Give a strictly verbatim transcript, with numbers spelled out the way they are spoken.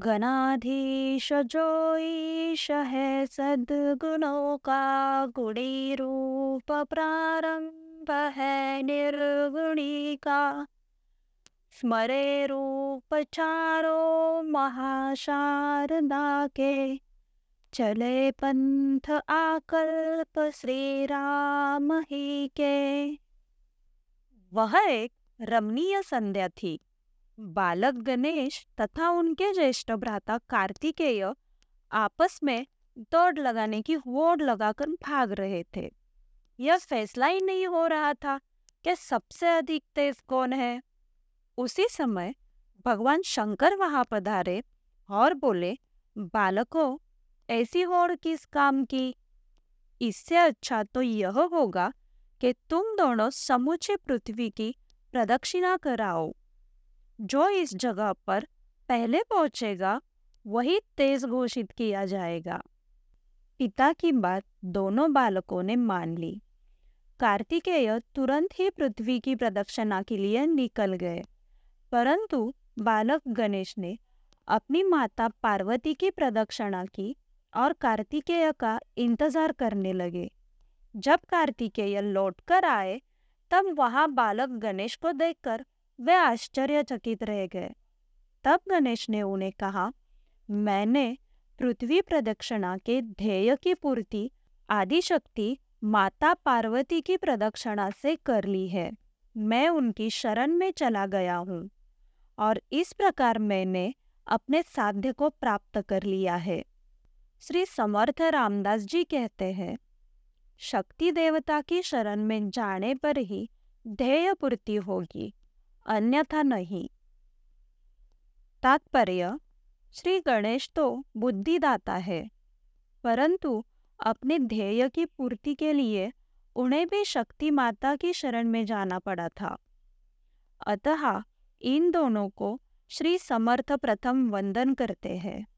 गणाधीश जो ईश है सद्गुणों का, गुणी रूप प्रारंभ है निर्गुणी का। स्मरे रूप चारों महाशारदा के, चले पंथ आकल्प श्री राम ही के। वह एक रमणीय संध्या थी। बालक गणेश तथा उनके ज्येष्ठ भ्राता कार्तिकेय आपस में दौड़ लगाने की होड़ लगाकर भाग रहे थे। यह फैसला ही नहीं हो रहा था कि सबसे अधिक तेज कौन है। उसी समय भगवान शंकर वहां पधारे और बोले, बालकों, ऐसी होड़ किस काम की? इससे अच्छा तो यह होगा कि तुम दोनों समूचे पृथ्वी की प्रदक्षिणा कराओ। जो इस जगह पर पहले पहुंचेगा वही तेज घोषित किया जाएगा। पिता की बात दोनों बालकों ने मान ली। कार्तिकेय तुरंत ही पृथ्वी की प्रदक्षिणा के लिए निकल गए, परंतु बालक गणेश ने अपनी माता पार्वती की प्रदक्षिणा की और कार्तिकेय का इंतजार करने लगे। जब कार्तिकेय लौटकर आए तब वहां बालक गणेश को देखकर वे आश्चर्यचकित रह गए। तब गणेश ने उन्हें कहा, मैंने पृथ्वी प्रदक्षिणा के ध्येय की पूर्ति आदिशक्ति माता पार्वती की प्रदक्षिणा से कर ली है। मैं उनकी शरण में चला गया हूँ और इस प्रकार मैंने अपने साध्य को प्राप्त कर लिया है। श्री समर्थ रामदास जी कहते हैं, शक्ति देवता की शरण में जाने पर ही ध्येय पूर्ति होगी, अन्यथा नहीं। तात्पर्य, श्री गणेश तो बुद्धिदाता है, परंतु अपने ध्येय की पूर्ति के लिए उन्हें भी शक्ति माता की शरण में जाना पड़ा था। अतः इन दोनों को श्री समर्थ प्रथम वंदन करते हैं।